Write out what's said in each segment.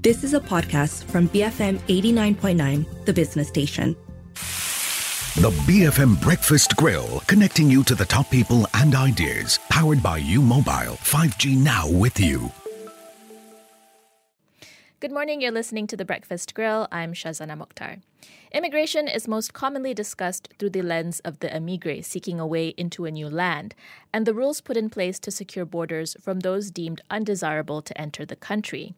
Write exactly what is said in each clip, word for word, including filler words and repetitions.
This is a podcast from B F M eighty-nine point nine, the business station. The B F M Breakfast Grill, connecting you to the top people and ideas. Powered by U-Mobile, five G now with you. Good morning, you're listening to The Breakfast Grill. I'm Shazana Mokhtar. Immigration is most commonly discussed through the lens of the emigre seeking a way into a new land and the rules put in place to secure borders from those deemed undesirable to enter the country.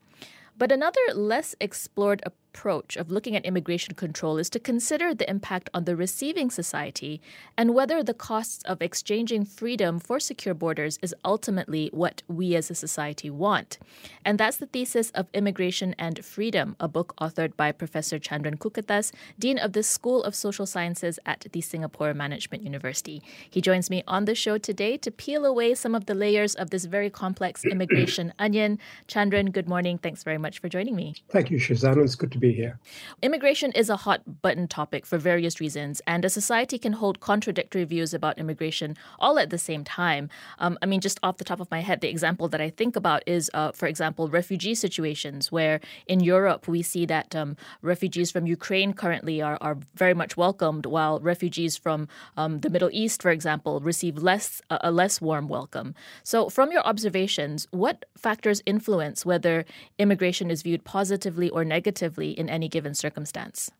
But another less explored approach of looking at immigration control is to consider the impact on the receiving society and whether the costs of exchanging freedom for secure borders is ultimately what we as a society want. And that's the thesis of Immigration and Freedom, a book authored by Professor Chandran Kukathas, Dean of the School of Social Sciences at the Singapore Management University. He joins me on the show today to peel away some of the layers of this very complex immigration onion. Chandran, good morning. Thanks very much for joining me. Thank you, Shazana. It's good to be here. Immigration is a hot button topic for various reasons, and a society can hold contradictory views about immigration all at the same time. Um, I mean, just off the top of my head, the example that I think about is, uh, for example, refugee situations, where in Europe we see that um, refugees from Ukraine currently are, are very much welcomed, while refugees from um, the Middle East, for example, receive less uh, a less warm welcome. So from your observations, what factors influence whether immigration is viewed positively or negatively in any given circumstance?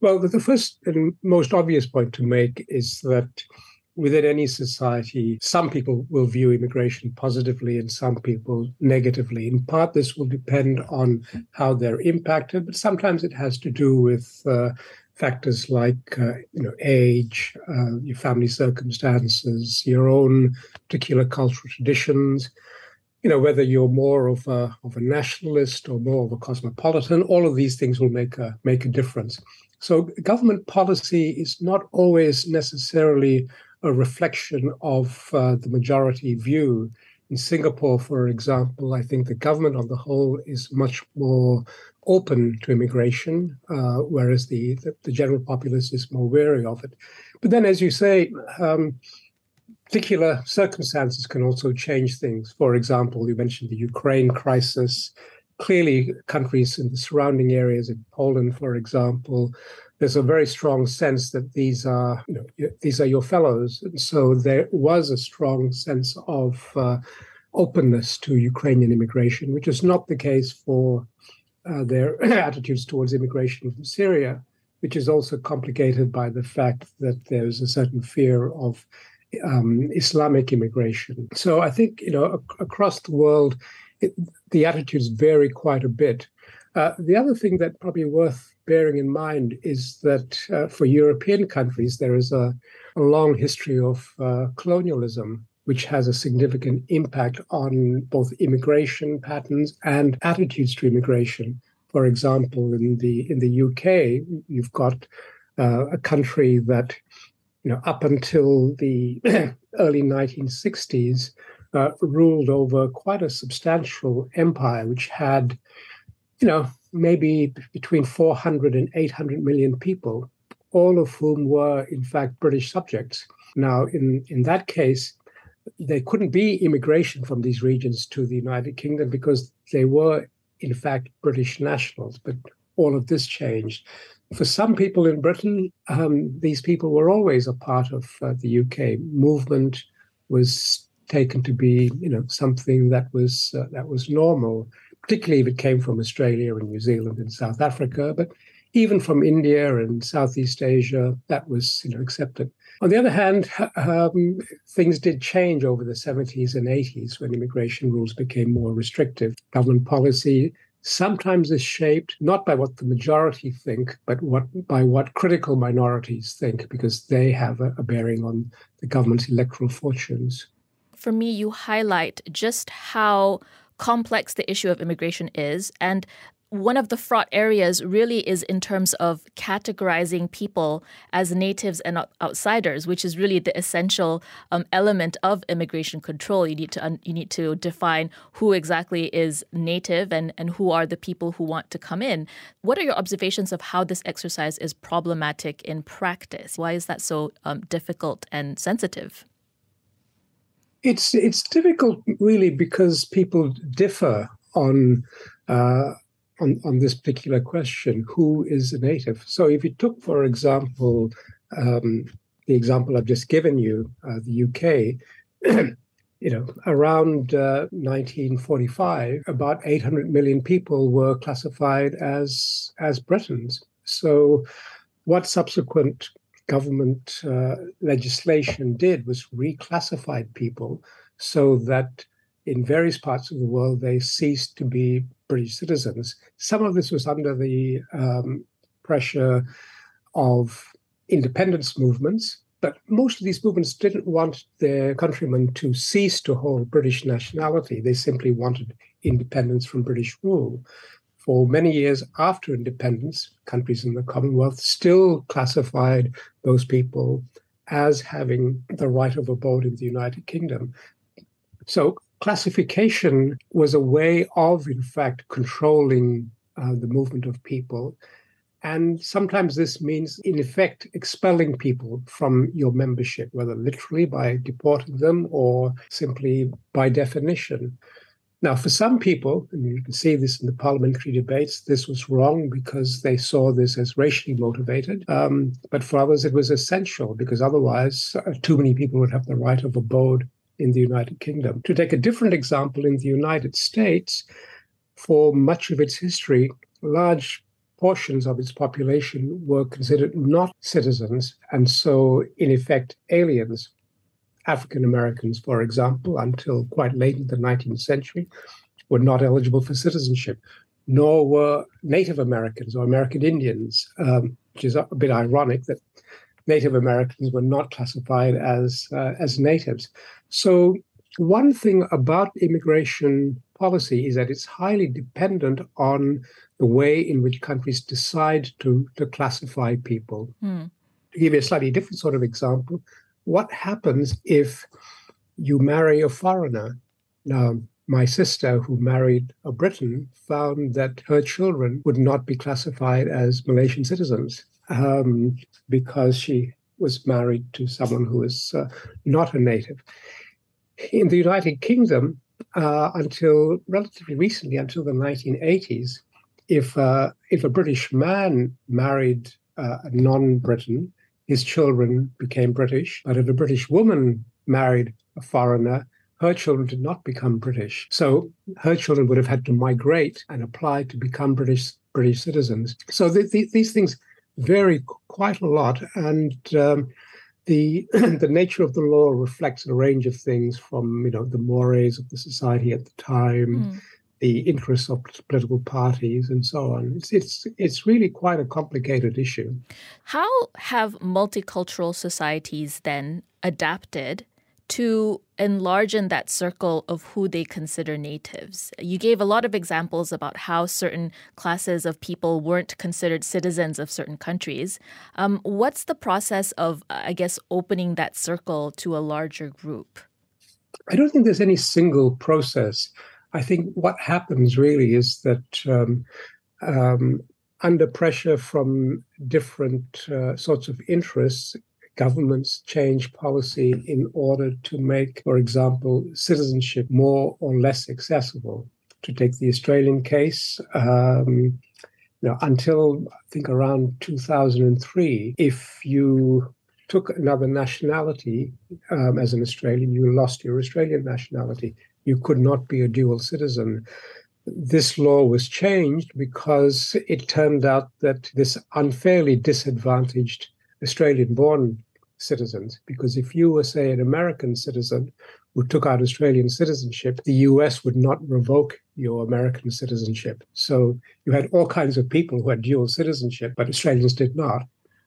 Well, the first and most obvious point to make is that within any society, some people will view immigration positively and some people negatively. In part, this will depend on how they're impacted, but sometimes it has to do with uh, factors like uh, you know, age, uh, your family circumstances, your own particular cultural traditions. You know, whether you're more of a of a nationalist or more of a cosmopolitan, all of these things will make a make a difference. So government policy is not always necessarily a reflection of uh, the majority view. In Singapore, for example, I think the government on the whole is much more open to immigration, uh, whereas the, the the general populace is more wary of it. But then, as you say, um, particular circumstances can also change things. For example, you mentioned the Ukraine crisis. Clearly, countries in the surrounding areas, in Poland, for example, there's a very strong sense that these are, you know, these are your fellows. And so there was a strong sense of uh, openness to Ukrainian immigration, which is not the case for uh, their attitudes towards immigration from Syria, which is also complicated by the fact that there's a certain fear of Um, Islamic immigration. So I think, you know, ac- across the world, it, the attitudes vary quite a bit. Uh, the other thing that probably worth bearing in mind is that uh, for European countries, there is a, a long history of uh, colonialism, which has a significant impact on both immigration patterns and attitudes to immigration. For example, in the in the U K, you've got uh, a country that, you know, up until the early nineteen sixties, uh, ruled over quite a substantial empire, which had, you know, maybe between four hundred and eight hundred million people, all of whom were, in fact, British subjects. Now, in, in that case, there couldn't be immigration from these regions to the United Kingdom because they were, in fact, British nationals. But all of this changed. For some people in Britain, um, these people were always a part of uh, the U K. Movement was taken to be, you know, something that was uh, that was normal, particularly if it came from Australia and New Zealand and South Africa, but even from India and Southeast Asia, that was, you know, accepted. On the other hand, um, things did change over the seventies and eighties when immigration rules became more restrictive. Government policy sometimes is shaped not by what the majority think, but what by what critical minorities think, because they have a, a bearing on the government's electoral fortunes. For me, you highlight just how complex the issue of immigration is, and one of the fraught areas really is in terms of categorizing people as natives and outsiders, which is really the essential um, element of immigration control. You need to un- you need to define who exactly is native and, and who are the people who want to come in. What are your observations of how this exercise is problematic in practice? Why is that so um, difficult and sensitive? It's it's difficult really because people differ on Uh, on, on this particular question, who is a native? So if you took, for example, um, the example I've just given you, uh, the U K, you know, around uh, nineteen forty-five, about eight hundred million people were classified as as Britons. So what subsequent government uh, legislation did was reclassified people so that in various parts of the world, they ceased to be British citizens. Some of this was under the um, pressure of independence movements, but most of these movements didn't want their countrymen to cease to hold British nationality. They simply wanted independence from British rule. For many years after independence, countries in the Commonwealth still classified those people as having the right of abode in the United Kingdom. So classification was a way of, in fact, controlling uh, the movement of people. And sometimes this means, in effect, expelling people from your membership, whether literally by deporting them or simply by definition. Now, for some people, and you can see this in the parliamentary debates, this was wrong because they saw this as racially motivated. Um, but for others, it was essential because otherwise uh, too many people would have the right of abode in the United Kingdom. To take a different example, in the United States, for much of its history, large portions of its population were considered not citizens, and so, in effect, aliens. African Americans, for example, until quite late in the nineteenth century, were not eligible for citizenship, nor were Native Americans or American Indians, um, which is a bit ironic that Native Americans were not classified as uh, as natives. So one thing about immigration policy is that it's highly dependent on the way in which countries decide to, to classify people. Mm. To give you a slightly different sort of example, what happens if you marry a foreigner? Now, my sister, who married a Briton, found that her children would not be classified as Malaysian citizens. Um, because she was married to someone who is uh, not a native. In the United Kingdom, uh, until relatively recently, until the nineteen eighties, if, uh, if a British man married uh, a non-Briton, his children became British. But if a British woman married a foreigner, her children did not become British. So her children would have had to migrate and apply to become British, British citizens. So th- th- these things vary quite a lot, and um, the the nature of the law reflects a range of things, from you know the mores of the society at the time, mm. the interests of political parties, and so on. It's it's it's really quite a complicated issue. How have multicultural societies then adapted to enlarge in that circle of who they consider natives? You gave a lot of examples about how certain classes of people weren't considered citizens of certain countries. Um, what's the process of, I guess, opening that circle to a larger group? I don't think there's any single process. I think what happens really is that um, um, under pressure from different uh, sorts of interests, governments change policy in order to make, for example, citizenship more or less accessible. To take the Australian case, um, you know, until I think around two thousand three, if you took another nationality um, as an Australian, you lost your Australian nationality. You could not be a dual citizen. This law was changed because it turned out that this unfairly disadvantaged Australian-born citizens, because if you were, say, an American citizen who took out Australian citizenship, the U S would not revoke your American citizenship. So you had all kinds of people who had dual citizenship, but Australians did not.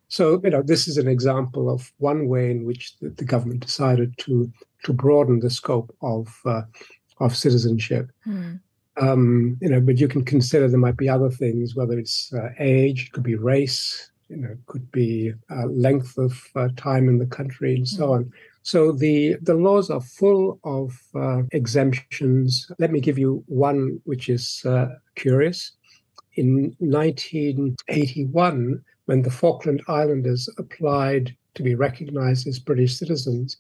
So, you know, this is an example of one way in which the, the government decided to to broaden the scope of uh, of citizenship. Mm. Um, you know, but you can consider there might be other things, whether it's uh, age, it could be race. You know, it could be uh, length of uh, time in the country and so on. So the, the laws are full of uh, exemptions. Let me give you one which is uh, curious. In nineteen eighty-one, when the Falkland Islanders applied to be recognized as British citizens,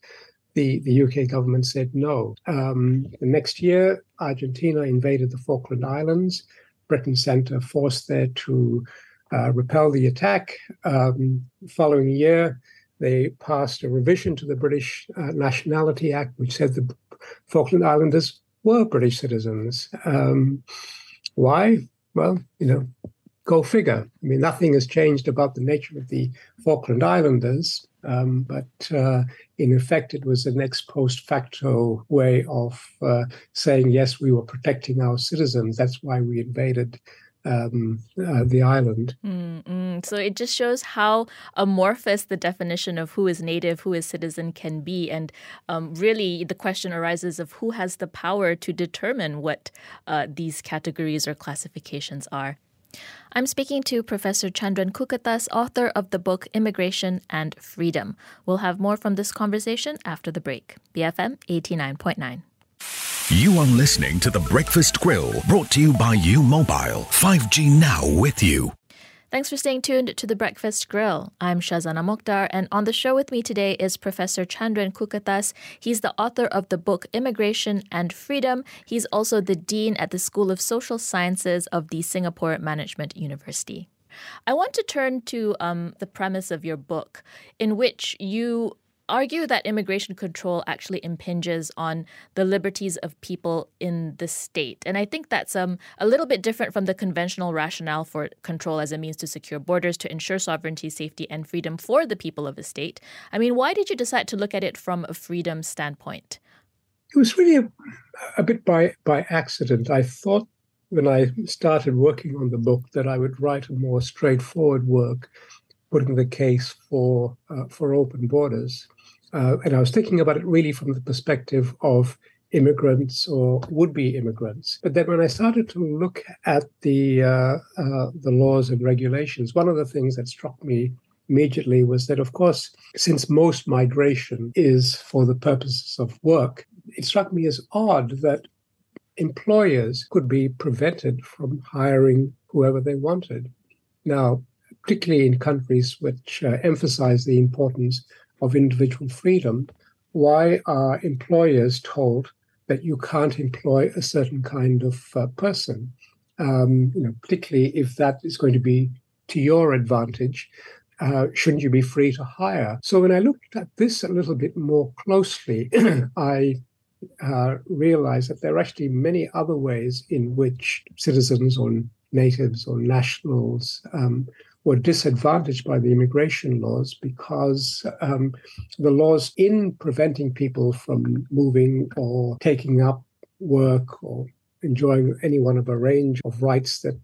the, the U K government said no. Um, the next year, Argentina invaded the Falkland Islands. Britain sent a force there to uh, repel the attack. Um, the following year, they passed a revision to the British uh, Nationality Act, which said the Falkland Islanders were British citizens. Um, why? Well, you know, go figure. I mean, nothing has changed about the nature of the Falkland Islanders, um, but uh, in effect, it was an ex post facto way of uh, saying, yes, we were protecting our citizens. That's why we invaded um, uh, the island. Mm-mm. So it just shows how amorphous the definition of who is native, who is citizen can be. And um, really, the question arises of who has the power to determine what uh, these categories or classifications are. I'm speaking to Professor Chandran Kukathas, author of the book Immigration and Freedom. We'll have more from this conversation after the break. B F M eighty-nine point nine. You are listening to The Breakfast Grill, brought to you by U-Mobile. five G now with you. Thanks for staying tuned to The Breakfast Grill. I'm Shazana Mokhtar, and on the show with me today is Professor Chandran Kukathas. He's the author of the book Immigration and Freedom. He's also the dean at the School of Social Sciences of the Singapore Management University. I want to turn to um, the premise of your book, in which you argue that immigration control actually impinges on the liberties of people in the state. And I think that's um, a little bit different from the conventional rationale for control as a means to secure borders, to ensure sovereignty, safety, and freedom for the people of a state. I mean, why did you decide to look at it from a freedom standpoint? It was really a, a bit by, by accident. I thought when I started working on the book that I would write a more straightforward work, putting the case for uh, for open borders. Uh, and I was thinking about it really from the perspective of immigrants or would-be immigrants. But then when I started to look at the uh, uh, the laws and regulations, one of the things that struck me immediately was that, of course, since most migration is for the purposes of work, it struck me as odd that employers could be prevented from hiring whoever they wanted. Now, particularly in countries which uh, emphasize the importance of individual freedom, why are employers told that you can't employ a certain kind of uh, person, um, you know, particularly if that is going to be to your advantage? Uh, shouldn't you be free to hire? So when I looked at this a little bit more closely, I uh, realized that there are actually many other ways in which citizens or natives or nationals um, were disadvantaged by the immigration laws, because um, the laws in preventing people from moving or taking up work or enjoying any one of a range of rights that,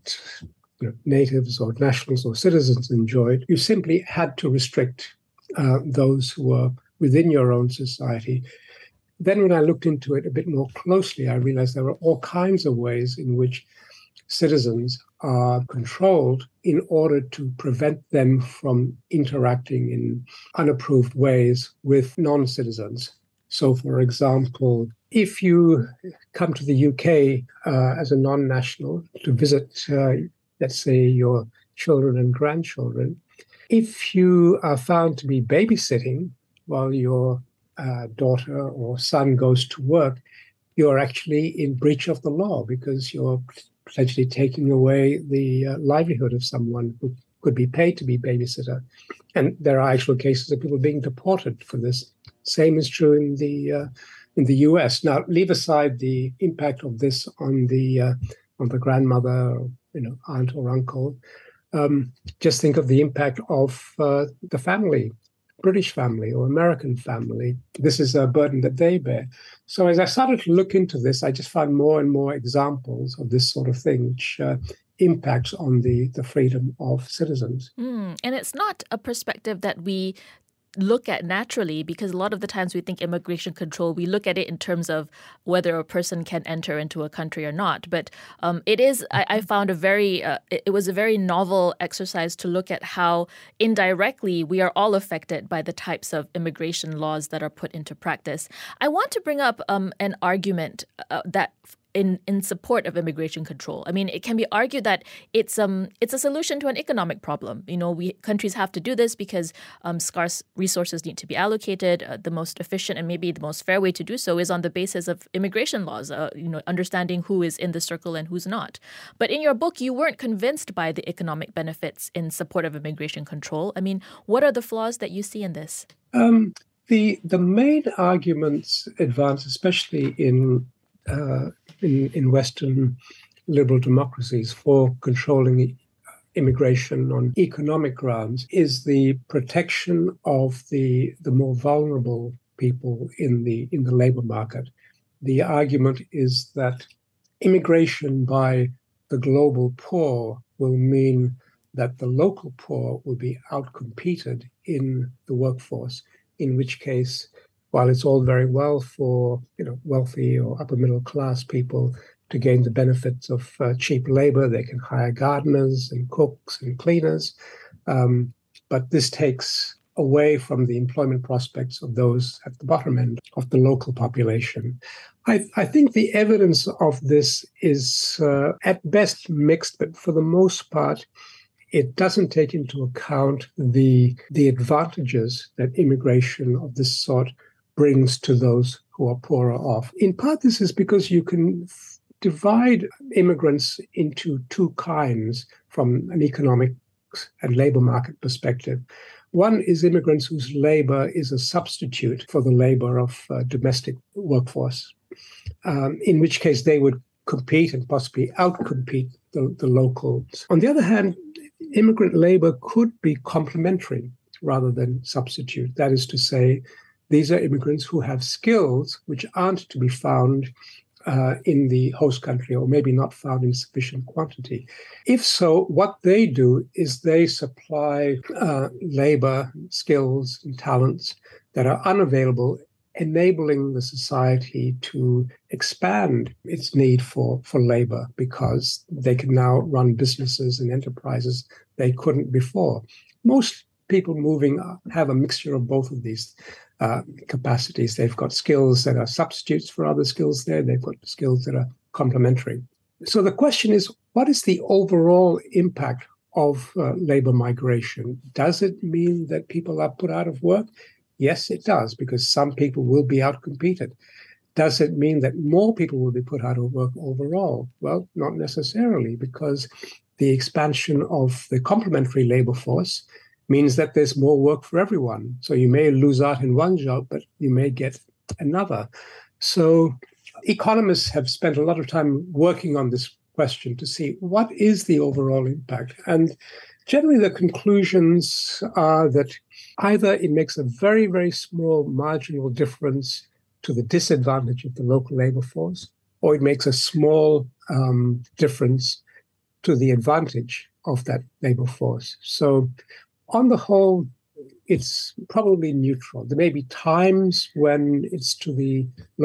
you know, natives or nationals or citizens enjoyed, you simply had to restrict uh, those who were within your own society. Then when I looked into it a bit more closely, I realized there were all kinds of ways in which citizens are controlled in order to prevent them from interacting in unapproved ways with non-citizens. So, for example, if you come to the U K uh, as a non-national to visit, uh, let's say, your children and grandchildren, if you are found to be babysitting while your uh, daughter or son goes to work, you are actually in breach of the law, because you're potentially taking away the uh, livelihood of someone who could be paid to be babysitter. And there are actual cases of people being deported for this. Same is true in the uh, in the U S. Now, leave aside the impact of this on the uh, on the grandmother, or, you know, aunt or uncle. Um, just think of the impact of uh, the family, British family or American family. This is a burden that they bear. So as I started to look into this, I just found more and more examples of this sort of thing, which uh, impacts on the, the freedom of citizens. Mm, and it's not a perspective that we look at naturally, because a lot of the times we think immigration control, we look at it in terms of whether a person can enter into a country or not. But um, it is, I, I found a very, uh, it was a very novel exercise to look at how indirectly we are all affected by the types of immigration laws that are put into practice. I want to bring up um, an argument uh, that in, in support of immigration control. I mean, it can be argued that it's um it's a solution to an economic problem. You know, we countries have to do this because um, scarce resources need to be allocated. Uh, the most efficient and maybe the most fair way to do so is on the basis of immigration laws. Uh, you know, understanding who is in the circle and who's not. But in your book, you weren't convinced by the economic benefits in support of immigration control. I mean, what are the flaws that you see in this? Um, the the main arguments advanced, especially in uh, in, in Western liberal democracies, for controlling immigration on economic grounds, is the protection of the the more vulnerable people in the in the labor market. The argument is that immigration by the global poor will mean that the local poor will be outcompeted in the workforce, in which case, while it's all very well for, you know, wealthy or upper middle class people to gain the benefits of uh, cheap labor, they can hire gardeners and cooks and cleaners, um, but this takes away from the employment prospects of those at the bottom end of the local population. I, I think the evidence of this is uh, at best mixed, but for the most part, it doesn't take into account the, the advantages that immigration of this sort brings to those who are poorer off. In part, this is because you can f- divide immigrants into two kinds from an economic and labor market perspective. One is immigrants whose labor is a substitute for the labor of uh, domestic workforce, um, in which case they would compete and possibly outcompete the, the locals. On the other hand, immigrant labor could be complementary rather than substitute. That is to say, these are immigrants who have skills which aren't to be found Uh, in the host country, or maybe not found in sufficient quantity. If so, what they do is they supply uh, labor, skills, and talents that are unavailable, enabling the society to expand its need for, for labor, because they can now run businesses and enterprises they couldn't before. Most people moving have a mixture of both of these Uh, capacities. They've got skills that are substitutes for other skills there. They've got skills that are complementary. So the question is, what is the overall impact of uh, labor migration? Does it mean that people are put out of work? Yes, it does, because some people will be outcompeted. Does it mean that more people will be put out of work overall? Well, not necessarily, because the expansion of the complementary labor force means that there's more work for everyone. So you may lose out in one job, but you may get another. So economists have spent a lot of time working on this question to see what is the overall impact. And generally the conclusions are that either it makes a very, very small marginal difference to the disadvantage of the local labor force, or it makes a small um, difference to the advantage of that labor force. So on the whole, it's probably neutral. There may be times when it's to the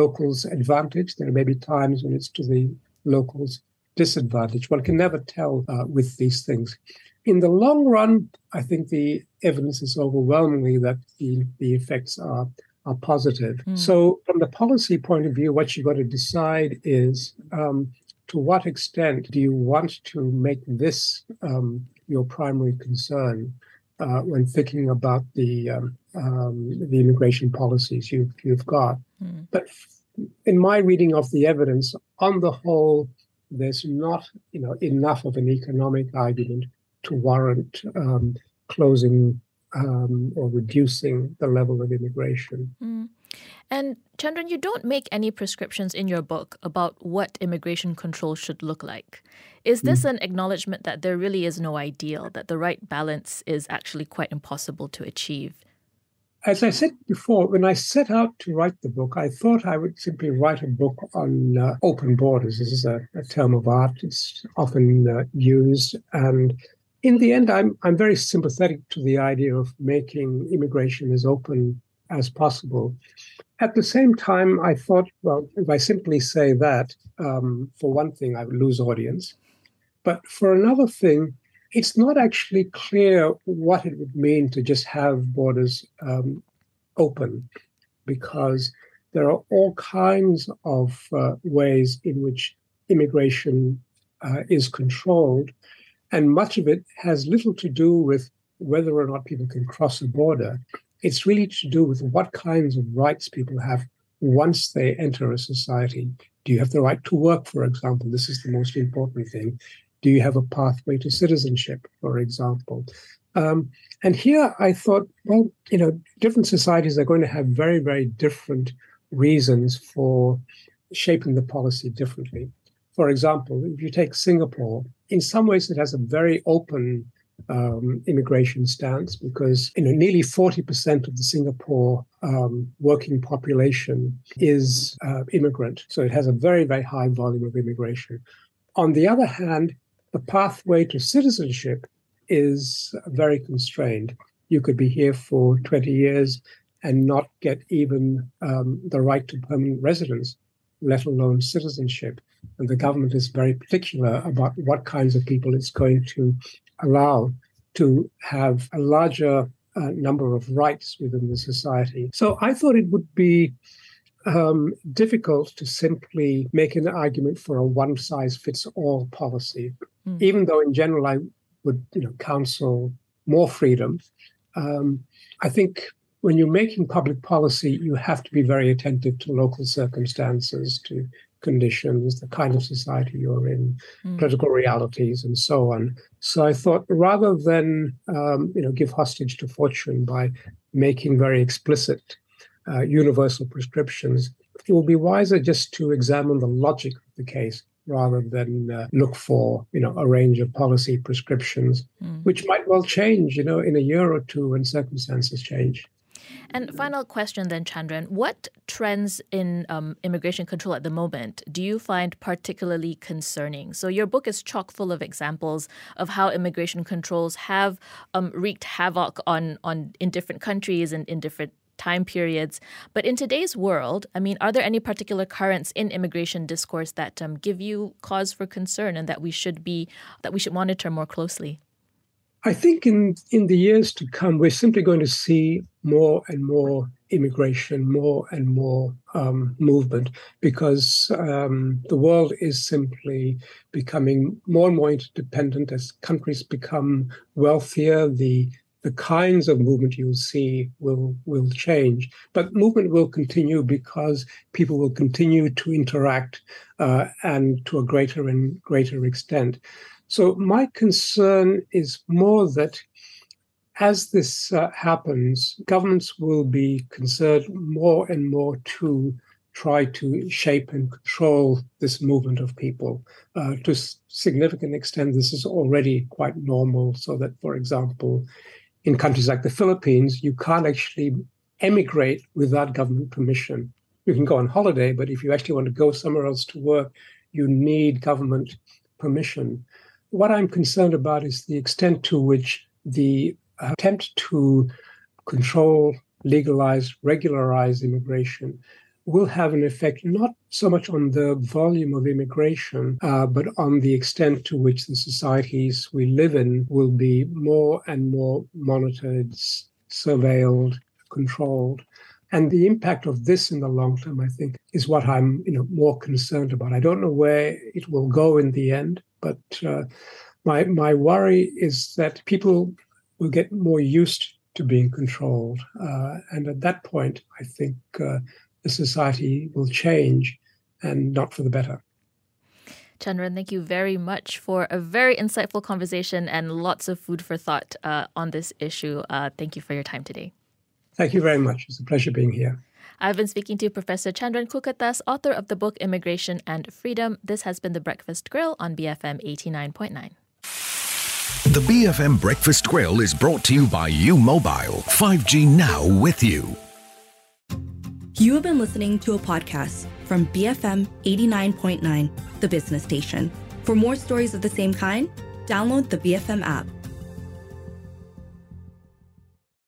locals' advantage. There may be times when it's to the locals' disadvantage. One can never tell uh, with these things. In the long run, I think the evidence is overwhelmingly that the, the effects are, are positive. Mm. So from the policy point of view, what you've got to decide is um, to what extent do you want to make this um, your primary concern? Uh, when thinking about the um, um, the immigration policies you've, you've got. Mm. But in my reading of the evidence, on the whole, there's not you know enough of an economic argument to warrant um, closing um, or reducing the level of immigration. Mm. And Chandran, you don't make any prescriptions in your book about what immigration control should look like. Is this mm. an acknowledgement that there really is no ideal, that the right balance is actually quite impossible to achieve? As I said before, when I set out to write the book, I thought I would simply write a book on uh, open borders. This is a, a term of art. It's often uh, used. And in the end, I'm I'm very sympathetic to the idea of making immigration as open as possible. At the same time, I thought, well, if I simply say that, um, for one thing, I would lose audience. But for another thing, it's not actually clear what it would mean to just have borders um, open, because there are all kinds of uh, ways in which immigration uh, is controlled. And much of it has little to do with whether or not people can cross a border. It's really to do with what kinds of rights people have once they enter a society. Do you have the right to work, for example? This is the most important thing. Do you have a pathway to citizenship, for example? Um, and here I thought, well, you know, different societies are going to have very, very different reasons for shaping the policy differently. For example, if you take Singapore, in some ways it has a very open um, immigration stance because, you know, nearly forty percent of the Singapore um, working population is uh, immigrant. So it has a very, very high volume of immigration. On the other hand, the pathway to citizenship is very constrained. You could be here for twenty years and not get even um, the right to permanent residence, let alone citizenship. And the government is very particular about what kinds of people it's going to allow to have a larger uh, number of rights within the society. So I thought it would be um, difficult to simply make an argument for a one-size-fits-all policy, mm. even though in general I would you know, counsel more freedom. Um, I think when you're making public policy, you have to be very attentive to local circumstances, to conditions, the kind of society you're in, mm. political realities, and so on. So I thought rather than um, you know, give hostage to fortune by making very explicit uh, universal prescriptions, it will be wiser just to examine the logic of the case rather than uh, look for you know, a range of policy prescriptions, mm. which might well change you know, in a year or two when circumstances change. And final question then, Chandran, what trends in um, immigration control at the moment do you find particularly concerning? So your book is chock full of examples of how immigration controls have um, wreaked havoc on, on in different countries and in different time periods. But in today's world, I mean, are there any particular currents in immigration discourse that um, give you cause for concern and that we should be that we should monitor more closely? I think in, in the years to come, we're simply going to see more and more immigration, more and more um, movement, because um, the world is simply becoming more and more interdependent as countries become wealthier. The the kinds of movement you'll see will will change, but movement will continue because people will continue to interact uh, and to a greater and greater extent. So my concern is more that as this uh, happens, governments will be concerned more and more to try to shape and control this movement of people. Uh, to a significant extent, this is already quite normal, so that, for example, in countries like the Philippines, you can't actually emigrate without government permission. You can go on holiday, but if you actually want to go somewhere else to work, you need government permission. What I'm concerned about is the extent to which the attempt to control, legalize, regularize immigration will have an effect not so much on the volume of immigration, uh, but on the extent to which the societies we live in will be more and more monitored, surveilled, controlled. And the impact of this in the long term, I think, is what I'm you know, more concerned about. I don't know where it will go in the end, but uh, my my worry is that people will get more used to being controlled. Uh, and at that point, I think uh, the society will change, and not for the better. Chandran, thank you very much for a very insightful conversation and lots of food for thought uh, on this issue. Uh, thank you for your time today. Thank you very much. It's a pleasure being here. I've been speaking to Professor Chandran Kukathas, author of the book Immigration and Freedom. This has been The Breakfast Grill on B F M eighty-nine point nine. The B F M Breakfast Grill is brought to you by U-Mobile. five G now with you. You have been listening to a podcast from B F M eighty-nine point nine, the business station. For more stories of the same kind, download the B F M app.